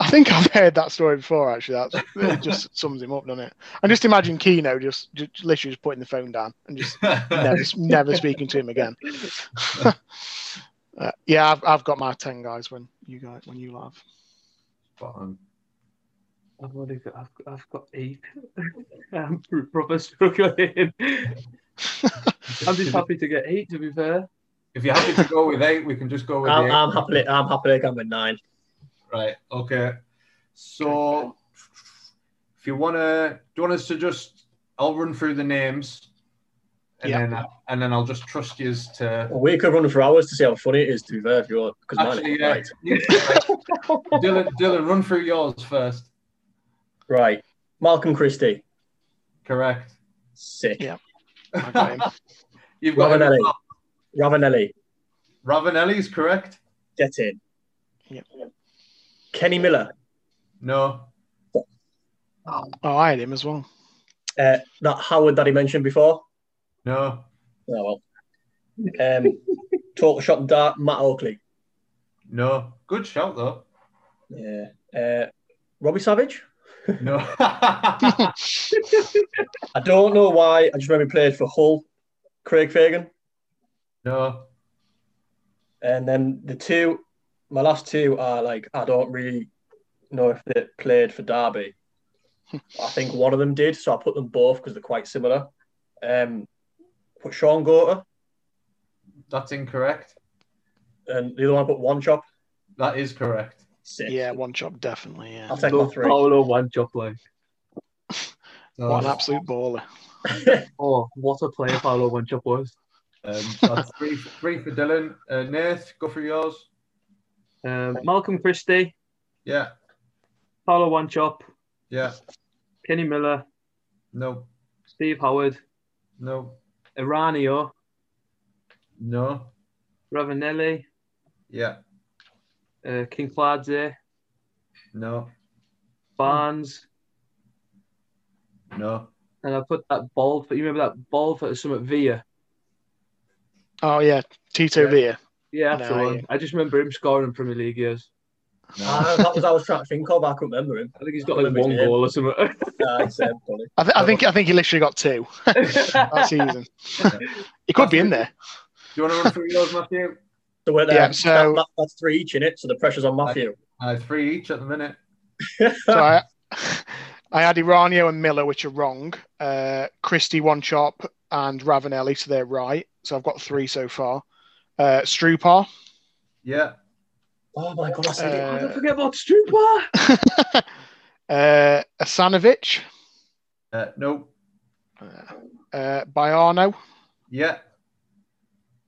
I think I've heard that story before. Actually, that it just sums him up, doesn't it? And just imagine Keno just, just literally just putting the phone down and just never, never speaking to him again. uh, yeah, I've, I've got my ten guys when you guys when you laugh. But um. I've only got, I've, I've got eight. I'm proper struggling. I'm just happy to get eight, to be fair. If you're happy to go with eight, we can just go with I'm, eight. I'm happily, I'm happily going with nine. Right, okay. So, if you want to, do you want us to just, I'll run through the names and yep. then I, and then I'll just trust you to... Well, we could run for hours to see how funny it is, to be fair, if you want. Actually, yeah. Right. Dylan, Dylan, run through yours first. Right. Malcolm Christie. Correct. Sick. Yeah. Okay. You've got Ravanelli. Ravanelli. Ravanelli is correct. Get in. Yep. Kenny Miller. No. Oh, oh I had him as well. Uh, that Howard that he mentioned before? No. Oh, well. Um, Talk Shop Dart, Matt Oakley. No. Good shout, though. Yeah. Uh, Robbie Savage? No. I don't know why. I just remember he played for Hull. Craig Fagan. No. And then the two, my last two are like, I don't really know if they played for Derby. I think one of them did, so I put them both because they're quite similar. Um, put Sean Goater. That's incorrect. And the other one I put Wanchop. That is correct. Six. Yeah, Wanchop, definitely. Yeah, I'll take my three. Paolo Wanchop, like so, what an absolute baller! Oh, what a player Paolo Wanchop was. Um, so that's three, three for Dylan. Uh, Nath, go for yours. Um, Malcolm Christie. Yeah. Paolo Wanchop. Yeah. Kenny Miller. No. Steve Howard. No. Iranio. No. Ravanelli. Yeah. Uh, King Fladze. No. Barnes. No. And I put that ball for, you remember that ball for Summit Villa? Oh, yeah. Tito yeah. Villa. Yeah, that's no, the one. Yeah. I just remember him scoring in Premier League years. No. uh, that was I was trying to think of. I couldn't remember him. I think he's got like one goal or something. I, th- I think I think he literally got two that season. Yeah. He could that's be in there. Do you want to run through yours, Matthew? So we're there. Yeah, so, that, that, that's three each in it, so the pressure's on Matthew. Uh, three each at the minute. So I, I had Iranio and Miller, which are wrong. Uh, Christie, Wanchop, and Ravanelli to their right. So I've got three so far. Uh, Strupa. Yeah. Oh my God, I said uh, it. I don't forget about Strupa. uh, Asanovic. Uh, no. Uh, uh, Baiano. Yeah.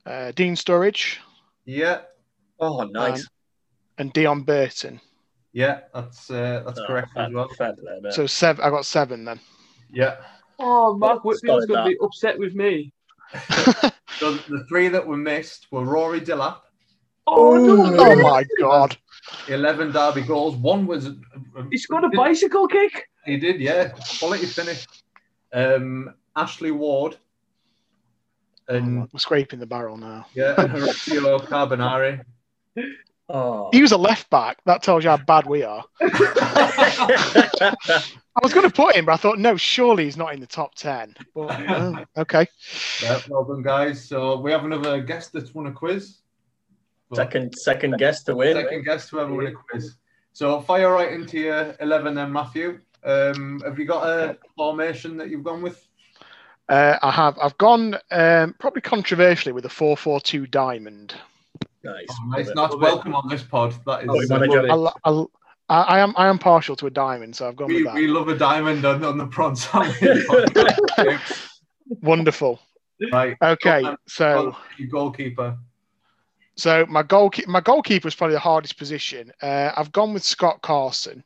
Uh, Dean Sturridge. Yeah. Oh, nice. Um, and Dion Burton. Yeah, that's uh, that's oh, correct fair, as well. Fair, fair, fair. So seven. I got seven then. Yeah. Oh, Mark Whitfield's going to be upset with me. So the three that were missed were Rory Dillap. Oh, no. Oh my God! Eleven Derby goals. One was a, a, he scored a did, bicycle kick. He did, yeah. Quality finish. Um, Ashley Ward. And, oh, we're scraping the barrel now. Yeah, Horacio Carbonari. Oh. He was a left back. That tells you how bad we are. I was going to put him, but I thought, no, surely he's not in the top ten. But, uh, okay. Yeah, well done, guys. So we have another guest that's won a quiz. Second, second guest to win. Second guest to ever win a quiz. So fire right into your eleven then, Matthew. Um, have you got a formation that you've gone with? Uh, I have. I've gone um, probably controversially with a four four two diamond. Nice. Oh, it's not welcome on this pod. That is. I'll, I'll, I am. I am partial to a diamond, so I've gone we, with that. We love a diamond on, on the prawns. Wonderful. Right. Okay. On, so your goalkeeper. So my goalkeeper. My goalkeeper is probably the hardest position. Uh, I've gone with Scott Carson.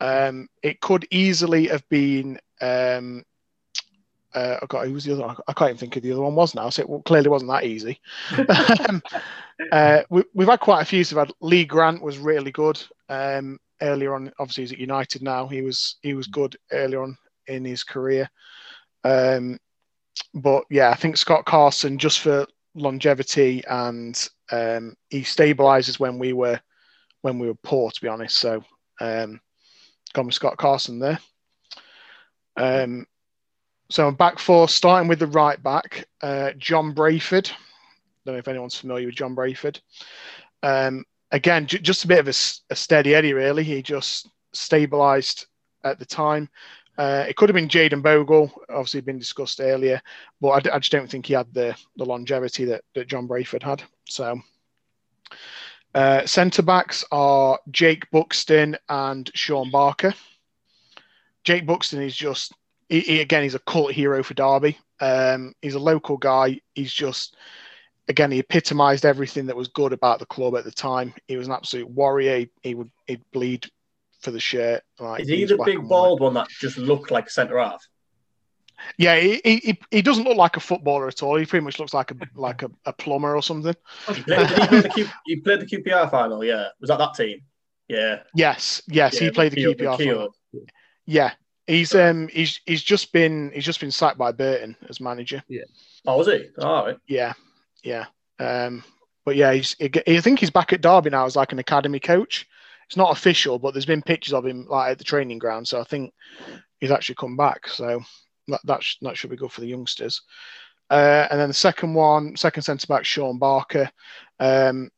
Um, it could easily have been. Um, Uh, I got who was the other one? I can't even think of the other one was now, so it clearly wasn't that easy. um, uh, we, we've had quite a few. So we've had Lee Grant was really good um, earlier on. Obviously, he's at United now. He was he was good earlier on in his career. Um, but yeah, I think Scott Carson just for longevity and um, he stabilises when we were when we were poor, to be honest. So um, gone with Scott Carson there. Um, So I'm back four, starting with the right back, uh, John Brayford. Don't know if anyone's familiar with John Brayford. Um, again, j- just a bit of a, a steady Eddie, really. He just stabilised at the time. Uh, it could have been Jaden Bogle, obviously been discussed earlier, but I, d- I just don't think he had the, the longevity that, that John Brayford had. So uh, centre backs are Jake Buxton and Sean Barker. Jake Buxton is just He, he, again, he's a cult hero for Derby. Um, he's a local guy. He's just, again, he epitomised everything that was good about the club at the time. He was an absolute warrior. He, he would he'd bleed for the shirt. Like, is he the big bald one that just looked like centre half? Yeah, he, he he doesn't look like a footballer at all. He pretty much looks like a like a, a plumber or something. He played, he, played the Q, he played the Q P R final. Yeah, was that that team? Yeah. Yes, yes, yeah, he played the, the Q P R final. Yeah. He's um he's he's just been he's just been sacked by Burton as manager. Yeah. Oh, is he? All right. Yeah, yeah. Um, but yeah, he's he, I think he's back at Derby now as like an academy coach. It's not official, but there's been pictures of him like at the training ground. So I think he's actually come back. So that that, sh- that should be good for the youngsters. Uh, and then the second one, second centre back, Sean Barker. Um,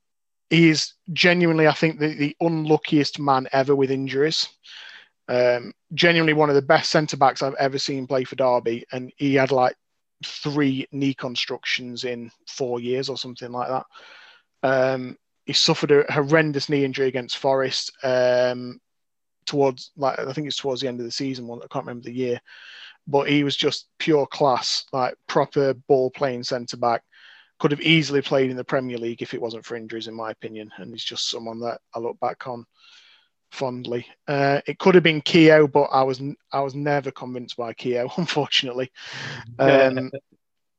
he is genuinely, I think, the, the unluckiest man ever with injuries. Um, genuinely one of the best centre-backs I've ever seen play for Derby, and he had like three knee constructions in four years or something like that. Um, he suffered a horrendous knee injury against Forest um, towards, like I think it's towards the end of the season, I can't remember the year, but he was just pure class, like proper ball-playing centre-back. Could have easily played in the Premier League if it wasn't for injuries, in my opinion, and he's just someone that I look back on fondly. Uh, it could have been Keogh, but I was I was never convinced by Keogh, unfortunately. Um,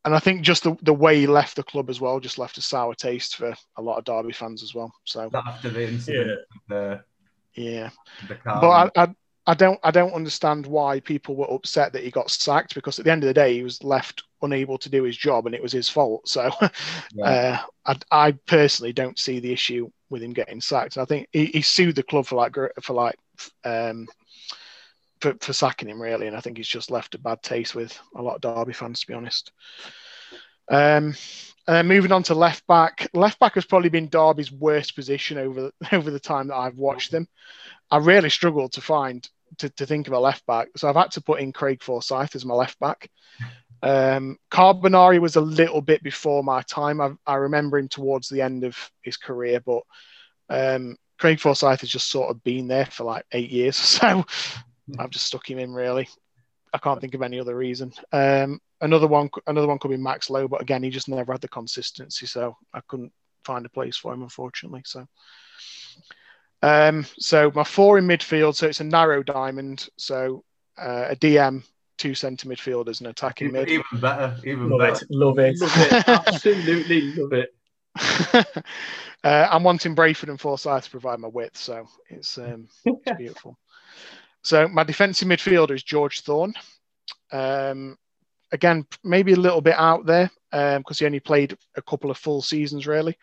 and I think just the, the way he left the club as well just left a sour taste for a lot of Derby fans as well. So after the incident, yeah, the, yeah. The but I, I I don't I don't understand why people were upset that he got sacked, because at the end of the day he was left unable to do his job and it was his fault. So yeah. uh, I I personally don't see the issue with him getting sacked. And I think he, he sued the club for like for like um for, for sacking him, really, and I think he's just left a bad taste with a lot of Derby fans, to be honest. Um, and then moving on to left back. Left back has probably been Derby's worst position over over the time that I've watched them. I really struggled to find to, to think of a left back, so I've had to put in Craig Forsyth as my left back. Um, Carbonari was a little bit before my time. I, I remember him towards the end of his career, but um, Craig Forsyth has just sort of been there for like eight years, so I've just stuck him in, really. I can't think of any other reason. Um, another one, another one could be Max Lowe, but again, he just never had the consistency, so I couldn't find a place for him, unfortunately. So, um, so my four in midfield. So it's a narrow diamond. So uh, a D M, two centre midfielders, an attacking even, mid. Even better, even love better. It. Love it, love it, absolutely love it. uh, I'm wanting Brayford and Forsyth to provide my width, so it's um, it's beautiful. So my defensive midfielder is George Thorne. Um, again, maybe a little bit out there because um, he only played a couple of full seasons, really.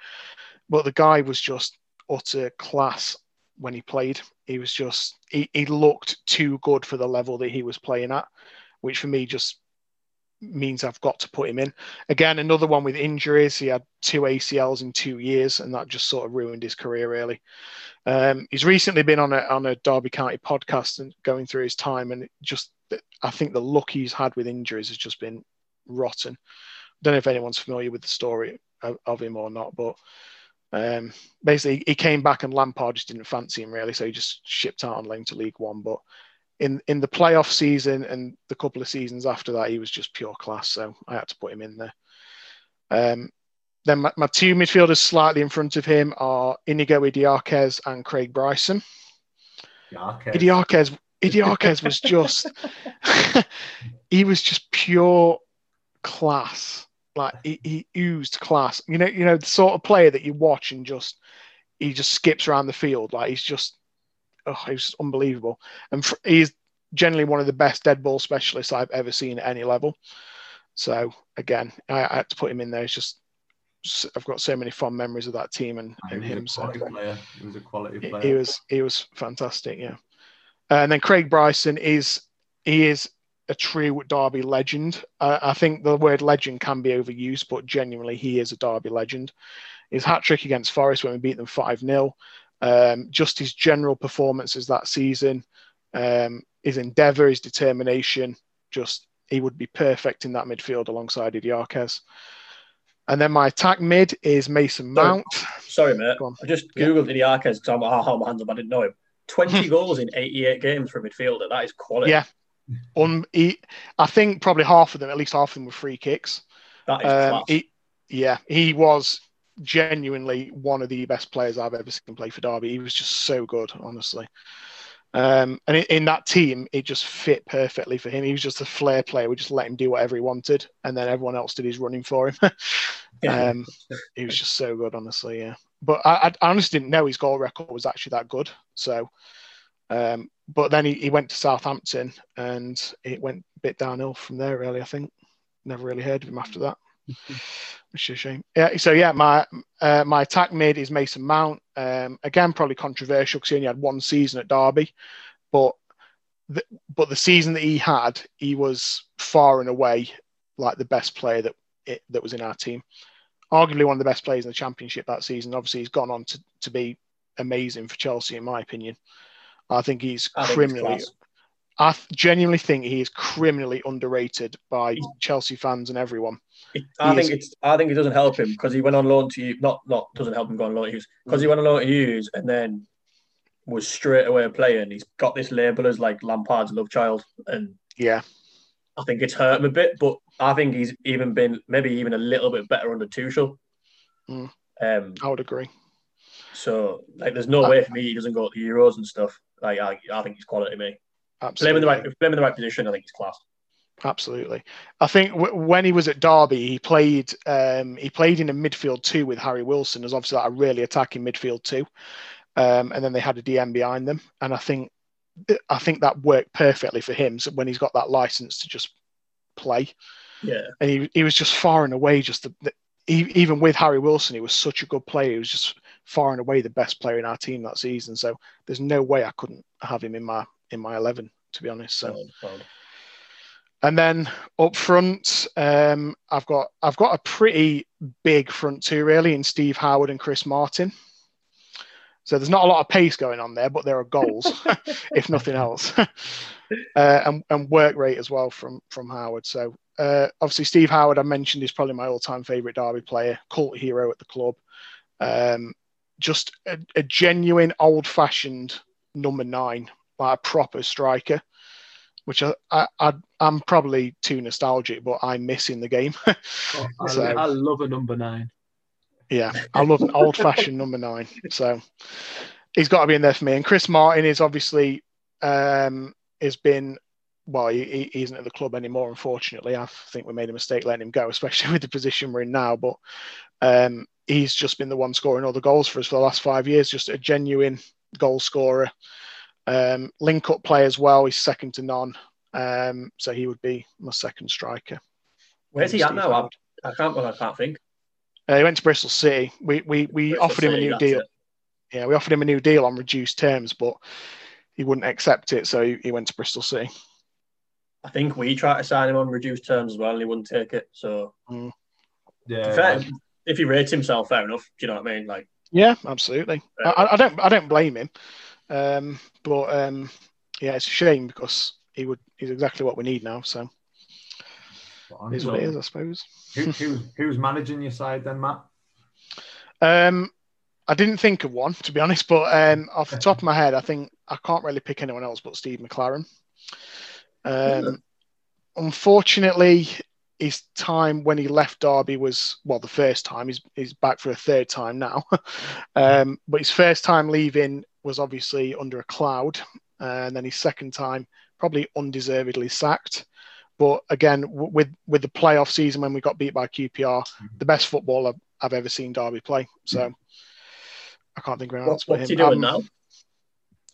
But the guy was just utter class when he played. He was just, he, he looked too good for the level that he was playing at, which for me just means I've got to put him in. Again, another one with injuries. He had two A C Ls in two years, and that just sort of ruined his career, really. Um, he's recently been on a on a Derby County podcast and going through his time, and it just, I think the luck he's had with injuries has just been rotten. I don't know if anyone's familiar with the story of, of him or not, but um, basically he came back and Lampard just didn't fancy him, really, so he just shipped out on loan to League One. But In in the playoff season and the couple of seasons after that, he was just pure class. So I had to put him in there. Um, then my, my two midfielders slightly in front of him are Inigo Idiáquez and Craig Bryson. Idiáquez Idiáquez was just he was just pure class. Like he, he oozed class. You know, you know the sort of player that you watch and just he just skips around the field. Like he's just. Oh, he was unbelievable. And he's generally one of the best dead ball specialists I've ever seen at any level. So, again, I, I had to put him in there. It's just, I've got so many fond memories of that team and, and him. So, player. He was a quality player. He, he was, he was fantastic, yeah. And then Craig Bryson is, he is a true Derby legend. Uh, I think the word legend can be overused, but genuinely he is a Derby legend. His hat-trick against Forest when we beat them five nil. Um, just his general performances that season, um, his endeavour, his determination, just he would be perfect in that midfield alongside Idiáquez. And then my attack mid is Mason Mount. Sorry, sorry mate. I just Googled yeah. Idiáquez because I'm like, oh, my hands up, I didn't know him. twenty goals in eighty-eight games for a midfielder. That is quality. Yeah. Um, he, I think probably half of them, at least half of them were free kicks. That is um, class. He, yeah, he was... genuinely one of the best players I've ever seen play for Derby. He was just so good, honestly. Um, and in, in that team, it just fit perfectly for him. He was just a flair player. We just let him do whatever he wanted, and then everyone else did his running for him. um, he was just so good, honestly, yeah. But I, I honestly didn't know his goal record was actually that good. So, um, but then he, he went to Southampton, and it went a bit downhill from there, really, I think. Never really heard of him after that. Which is a shame. Yeah, so yeah, my uh, my attack mid is Mason Mount. Um, again, probably controversial because he only had one season at Derby, but the, but the season that he had, he was far and away like the best player that it, that was in our team. Arguably one of the best players in the Championship that season. Obviously, he's gone on to, to be amazing for Chelsea, in my opinion. I think he's I criminally. Think I genuinely think he is criminally underrated by Chelsea fans and everyone. I he think is... it's. I think it doesn't help him because he went on loan to you. Not not doesn't help him go on loan to Hughes because he went on loan to Hughes and then was straight away playing. He's got this label as like Lampard's love child, and yeah, I think it's hurt him a bit. But I think he's even been maybe even a little bit better under Tuchel. Mm. Um, I would agree. So like, there's no I... way for me he doesn't go to the Euros and stuff. Like I, I think he's quality to me. Absolutely. Play him in the right, play him in the right position, I think he's class. Absolutely. I think w- when he was at Derby, he played um, he played in a midfield two with Harry Wilson. There's obviously like a really attacking midfield two. Um, and then they had a D M behind them. And I think I think that worked perfectly for him so when he's got that license to just play. Yeah. And he he was just far and away just the, the he, even with Harry Wilson, he was such a good player. He was just far and away the best player in our team that season. So there's no way I couldn't have him in my in my eleven, to be honest. So oh, oh. And then up front, um, I've got I've got a pretty big front two, really, in Steve Howard and Chris Martin. So there's not a lot of pace going on there, but there are goals, if nothing else, uh, and, and work rate as well from from Howard. So Uh, obviously, Steve Howard, I mentioned, is probably my all-time favourite Derby player, cult hero at the club. Um, just a, a genuine, old-fashioned number nine, like a proper striker, which I, I, I, I'm probably too nostalgic, but I miss in the game. Oh, I, so, I love a number nine. Yeah, I love an old-fashioned number nine. So he's got to be in there for me. And Chris Martin is obviously um, has been, well, he, he isn't at the club anymore, unfortunately. I think we made a mistake letting him go, especially with the position we're in now. But um, he's just been the one scoring all the goals for us for the last five years, just a genuine goal scorer. Um, link-up play as well, he's second to none. Um, so he would be my second striker. Where's he at now? I, I, can't, well, I can't think. Uh, he went to Bristol City. We we we Bristol offered him City, a new deal. It. Yeah, we offered him a new deal on reduced terms, but he wouldn't accept it, so he, he went to Bristol City. I think we tried to sign him on reduced terms as well, and he wouldn't take it. So, mm. yeah, fair, yeah, if he rates himself, fair enough. Do you know what I mean? Like, yeah, absolutely. I, I don't I don't blame him, um, but um, yeah, it's a shame because he would he's exactly what we need now. So. Is what it is, I suppose. Who, who, who's managing your side then, Matt? Um, I didn't think of one, to be honest, but um, off the top of my head, I think I can't really pick anyone else but Steve McLaren. Um, yeah. Unfortunately, his time when he left Derby was, well, the first time. He's, he's back for a third time now. um, but his first time leaving was obviously under a cloud. And then his second time, probably undeservedly sacked. But again, with, with the playoff season when we got beat by Q P R, mm-hmm. the best football I've, I've ever seen Derby play. So mm-hmm. I can't think of anyone else but him. What's he doing um, now?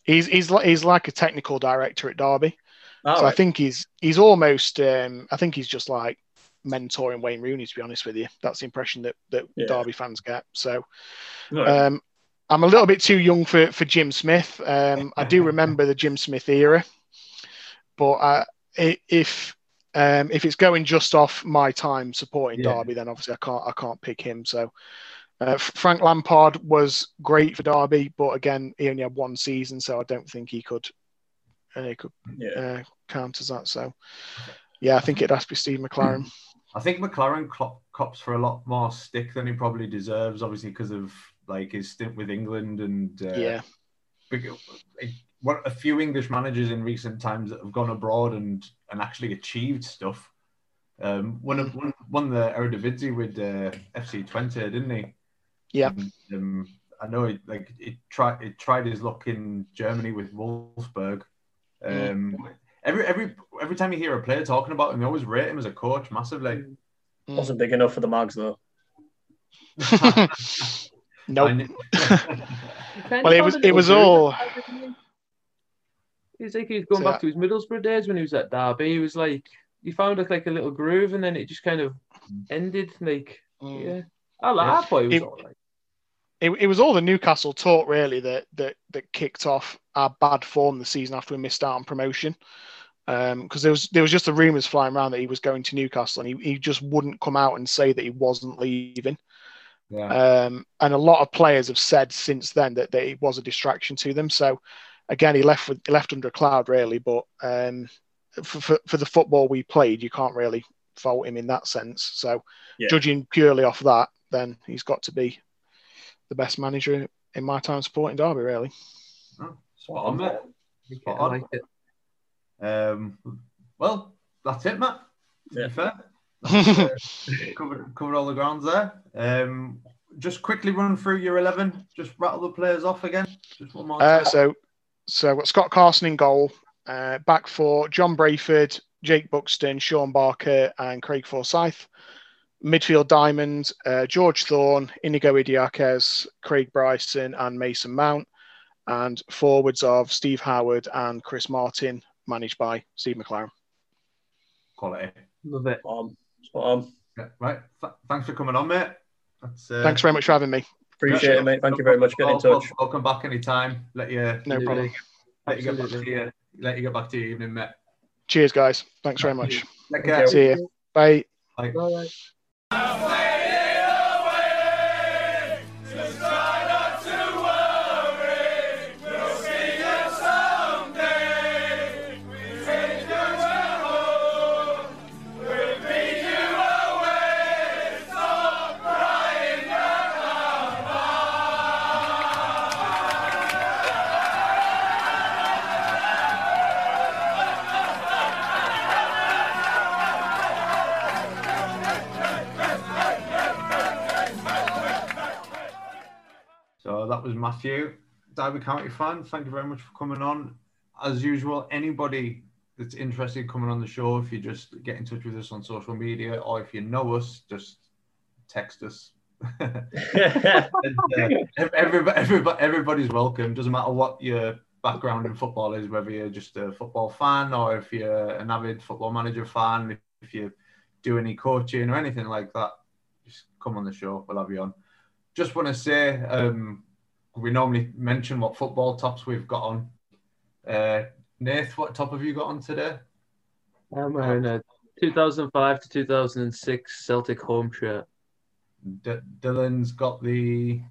He's he's like, he's like a technical director at Derby. Oh, so right. I think he's he's almost um, I think he's just like mentoring Wayne Rooney. To be honest with you, that's the impression that that yeah. Derby fans get. So right. um, I'm a little bit too young for for Jim Smith. Um, I do remember the Jim Smith era, but I, if Um, if it's going just off my time supporting yeah. Derby, then obviously I can't I can't pick him. So uh, Frank Lampard was great for Derby, but again, he only had one season, so I don't think he could uh, he could yeah. uh, count as that. So yeah, I think it'd have to be Steve McLaren. I think McLaren cop, cops for a lot more stick than he probably deserves, obviously because of like his stint with England and uh, yeah. Because, it, what a few English managers in recent times that have gone abroad and, and actually achieved stuff. Um, one of one won the Eredivisie with uh, F C twenty, didn't he? Yeah. And, um, I know it like it tried it tried his luck in Germany with Wolfsburg. Um, mm. Every every every time you hear a player talking about him, they always rate him as a coach massively. Wasn't big enough for the Mags though. No. Nope. Well, it was it was all. It's like he was going so, back to his Middlesbrough days when he was at Derby. He was like, he found like, like a little groove and then it just kind of ended. Like, mm. yeah. I like that boy. It was all right. It, it was all the Newcastle talk, really, that, that that kicked off our bad form the season after we missed out on promotion. Because um, there was there was just the rumours flying around that he was going to Newcastle and he, he just wouldn't come out and say that he wasn't leaving. Yeah. Um, and a lot of players have said since then that, that it was a distraction to them. So, again, he left with, he left under a cloud, really. But um, for, for for the football we played, you can't really fault him in that sense. So, yeah. judging purely off that, then he's got to be the best manager in my time supporting Derby, really. Oh, spot on, mate. Spot on. I like it. Um, well, that's it, Matt. Yeah. Fair. That's, uh, covered, covered all the grounds there. Um, just quickly run through your eleven. Just rattle the players off again. Just one more time. Uh, so. So I've got Scott Carson in goal, uh, back for John Brayford, Jake Buxton, Sean Barker and Craig Forsyth. Midfield diamond, uh, George Thorne, Inigo Idiáquez, Craig Bryson and Mason Mount. And forwards of Steve Howard and Chris Martin, managed by Steve McLaren. Quality. Love it. Um, um, yeah, right. Th- thanks for coming on, mate. That's, uh... Thanks very much for having me. Appreciate it, mate. Thank you very much. Get in touch. I'll come back anytime. Let you no problem. Let you, get back to your, let you get back to your evening, mate. Cheers, guys. Thanks very much. Take care. See you. Bye. Bye. Bye. Bye. that was Matthew. Derby County fan, thank you very much for coming on. As usual, anybody that's interested in coming on the show, if you just get in touch with us on social media, or if you know us, just text us. and, uh, everybody, everybody, everybody's welcome. Doesn't matter what your background in football is, whether you're just a football fan or if you're an avid Football Manager fan, if you do any coaching or anything like that, just come on the show. We'll have you on. Just want to say, um, we normally mention what football tops we've got on. Uh, Nath, what top have you got on today? I'm wearing a two thousand five to two thousand six Celtic home shirt. D- Dylan's got the...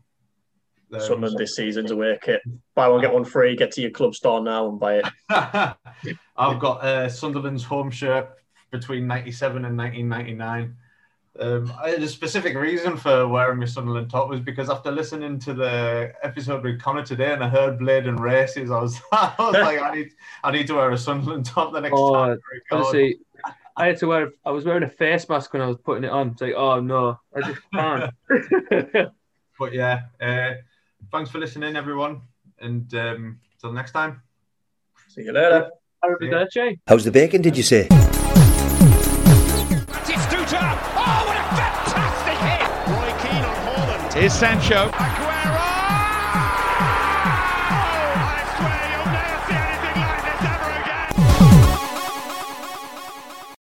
the Sunderland this season's away kit. Buy one, get one free. Get to your club store now and buy it. I've got uh, Sunderland's home shirt between ninety-seven and nineteen ninety-nine. Um, I had a specific reason for wearing my Sunderland top was because after listening to the episode with Connor today and I heard Blade and Races, I was, I was like, I need, I need to wear a Sunderland top the next oh, time. Honestly, I had to wear. I was wearing a face mask when I was putting it on. It's like, oh no, I just can't. But yeah, uh, thanks for listening, everyone, and um, till next time. See you later. Arrivederci. How's the bacon? Did you say? It's Strupa. Oh, what a fantastic hit! Roy Keane on Holland. Here's Sancho.